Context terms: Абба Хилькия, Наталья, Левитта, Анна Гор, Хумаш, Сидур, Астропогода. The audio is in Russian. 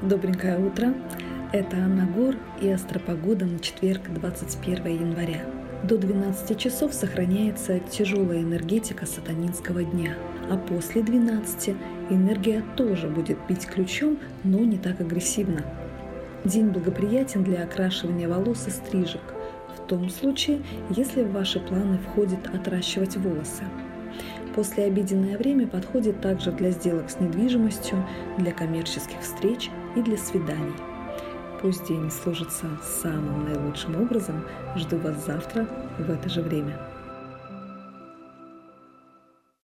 Добренькое утро! Это Анна Гор и Астропогода на четверг, 21 января. До 12 часов сохраняется тяжелая энергетика сатанинского дня, а после 12 энергия тоже будет бить ключом, но не так агрессивно. День благоприятен для окрашивания волос и стрижек, в том случае, если в ваши планы входит отращивать волосы. Послеобеденное время подходит также для сделок с недвижимостью, для коммерческих встреч и для свиданий. Пусть день сложится самым наилучшим образом. Жду вас завтра в это же время.